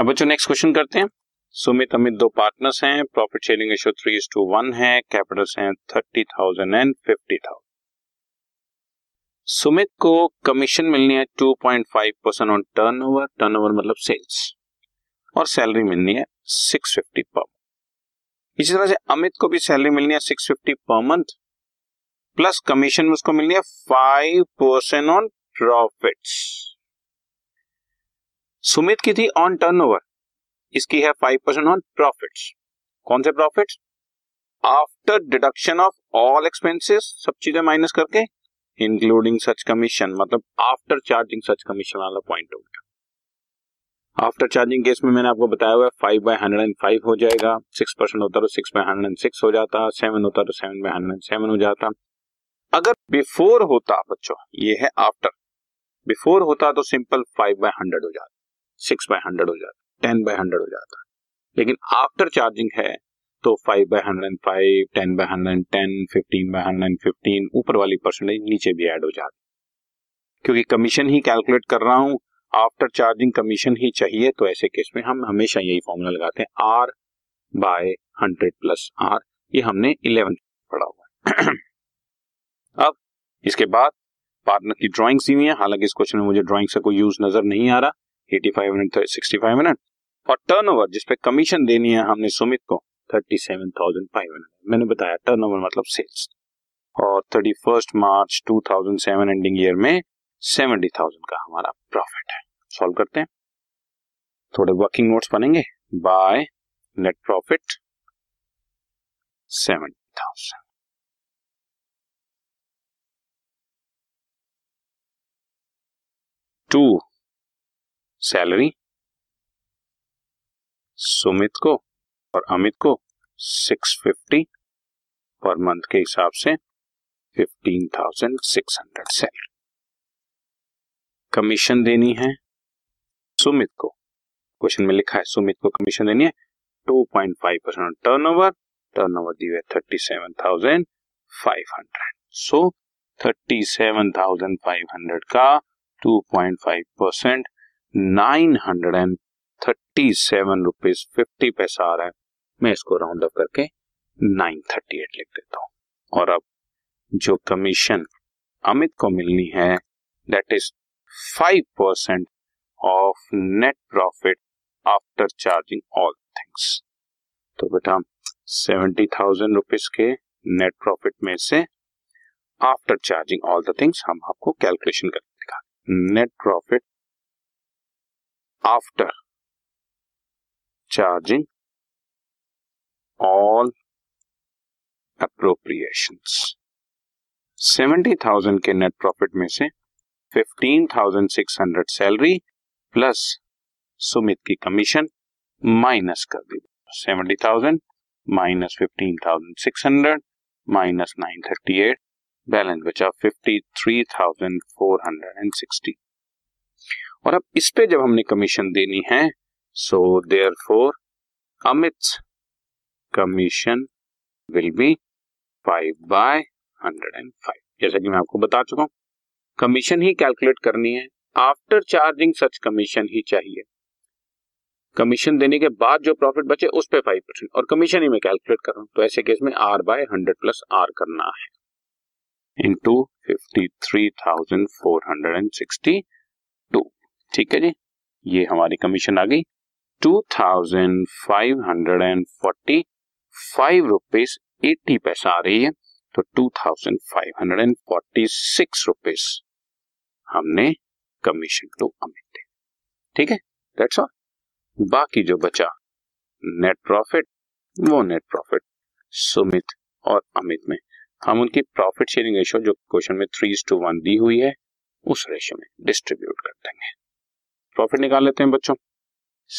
अब बच्चों next question करते हैं। सुमित अमित दो पार्टनर्स हैं, प्रॉफिट शेयरिंग रेशियो 3:1 है, कैपिटल्स हैं 30,000 एंड 50,000। सुमित को कमीशन मिलनी है 2.5% ऑन टर्नओवर, टर्नओवर मतलब सेल्स, और सैलरी मिलनी है 650 पर मंथ। इसी तरह से अमित को भी सैलरी मिलनी है 650 पर मंथ प्लस कमीशन में उसको मिलनी है 5% ऑन प्रॉफिट्स। सुमित की थी ऑन टर्नओवर, इसकी है 5% ऑन प्रॉफिट्स। कौन से profits? After deduction of all expenses, सब चीजें माइनस करके, इंक्लूडिंग सच कमीशन, मतलब आफ्टर चार्जिंग सच कमीशन वाला पॉइंट हो गया। आफ्टर चार्जिंग केस में मैंने आपको बताया हुआ है 5/105 हो जाएगा, 6% होता तो 6/106 हो जाता, 7 होता तो 7/107 हो जाता। अगर बिफोर होता बच्चों, ये है आफ्टर, बिफोर होता तो सिंपल 5/100 हो जाता, 6/100 हो जाता, 10/100 हो जाता, लेकिन आफ्टर चार्जिंग है तो 5/105, 10/110, 15/115, ऊपर वाली परसेंटेज नीचे भी ऐड हो जाती, क्योंकि कमीशन ही कैलकुलेट कर रहा हूं, आफ्टर चार्जिंग कमीशन ही चाहिए। तो ऐसे केस में हम हमेशा यही फॉर्मूला लगाते हैं, R/100 प्लस R। ये हमने 11 पढ़ा हुआ है। अब इसके बाद पार्टनर की ड्राइंग्स दी हुई है, हालांकि इस क्वेश्चन में मुझे ड्राइंग से कोई यूज नजर नहीं आ रहा। 85 मिनट, 65 मिनट, और टर्नओवर जिसपे कमीशन देनी है हमने सुमित को 37,500, मैंने बताया टर्नओवर मतलब सेल्स, और 31 मार्च 2007 एंडिंग ईयर में 70,000 का हमारा प्रॉफिट है। सॉल्व करते हैं, थोड़े वर्किंग नोट्स बनेंगे। By net profit 70,000। To salary Sumit को और अमित को 650 पर मंथ के हिसाब से 15,600 सैलरी। कमीशन देनी है सुमित को, क्वेश्चन में लिखा है सुमित को कमीशन देनी है 2.5% टर्नओवर, टर्नओवर दी है 37,500। सो 37,500 का 2.5% 937.50 आ रहा है। मैं इसको राउंड अप करके 938 लिख देता हूं। और अब जो कमीशन अमित को मिलनी है that is 5% of net profit after charging all things. तो बेटा 70,000 रुपीज के नेट प्रॉफिट में से after charging all the things हम आपको कैलकुलेशन करके दिखा, net profit after charging all appropriations। 70,000 के नेट प्रॉफिट में से 15,600 सैलरी प्लस सुमित की कमीशन माइनस कर दी, 70,000 माइनस 15,600 माइनस 938, बैलेंस बचा 53,460। और अब इस पे जब हमने कमीशन देनी है, so therefore Amit commission will be 5/105। जैसा कि मैं आपको बता चुका हूं, कमीशन ही कैलकुलेट करनी है, आफ्टर चार्जिंग सच कमीशन ही चाहिए। कमीशन देने के बाद जो प्रॉफिट बचे उस पे 5% और कमीशन ही मैं कैलकुलेट कर रहा हूं, तो ऐसे केस में R/100 प्लस R करना है इंटू 53,462। ठीक है जी, ये हमारी कमीशन आ गई 2,545 रुपीस 80 पैसा आ रही है, तो 2,546 रुपीस हमने कमीशन टू अमित दी। ठीक है, दैट्स ऑल। बाकी जो बचा नेट प्रॉफिट, वो नेट प्रॉफिट सुमित और अमित में हम उनकी प्रॉफिट शेयरिंग रेशियो जो क्वेश्चन में 3:1 दी हुई है उस रेशियो में डिस्ट्रीब्यूट कर देंगे। प्रॉफिट निकाल लेते हैं बच्चों,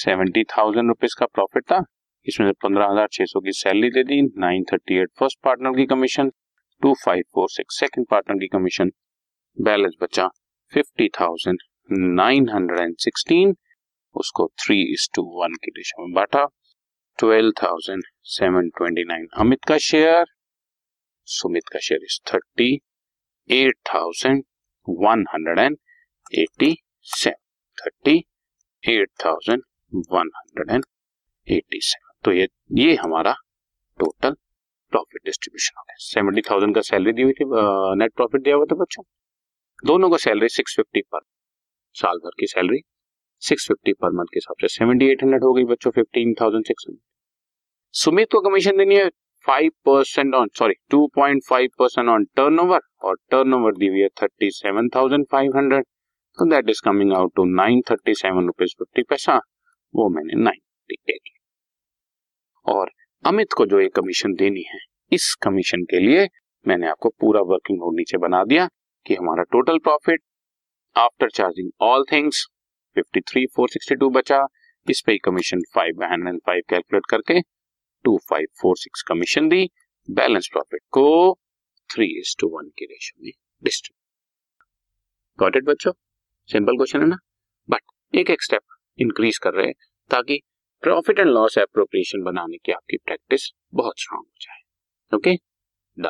70,000 रुपीज का प्रॉफिट था, इसमें से 15,600 की सैलरी दे दी, 938 फर्स्ट पार्टनर की कमीशन, 2546 सेकंड पार्टनर की कमीशन, बैलेंस बचा 50,916, उसको 3:1 की रेशियो में बांटा, 12,729 अमित का शेयर, सुमित का शेयर इज 38,187, 38,187 187। तो ये हमारा टोटल प्रॉफिट डिस्ट्रीब्यूशन हो गया। 70,000 का सैलरी दी हुई थी, नेट प्रॉफिट दिया हुआ था बच्चों, दोनों को सैलरी 650 पर साल भर की सैलरी 650 पर मंथ के हिसाब से 7800 हो गई बच्चों, 15,600। सुमित को कमीशन देनी है 2.5% ऑन टर्नओवर, और टर्नओवर दी हुई है 37,500, तो that is coming out to 937 rupees 50 पैसा, वो मैंने 98। और अमित को जो ये कमीशन देनी है, इस कमीशन के लिए मैंने आपको पूरा वर्किंग नोट नीचे बना दिया कि हमारा total profit after charging all things 53,462 बचा, इस पे कमीशन 505 कैलकुलेट करके 2546 कमीशन दी, बैलेंस प्रॉफिट को 3:1 के रेशियो में डिस्ट्रीब्यूट। गॉट इट बच्चों? सिंपल क्वेश्चन है ना, बट एक एक स्टेप इंक्रीज कर रहे हैं ताकि प्रॉफिट एंड लॉस एप्रोप्रिएशन बनाने की आपकी प्रैक्टिस बहुत स्ट्रांग हो जाए। Okay done.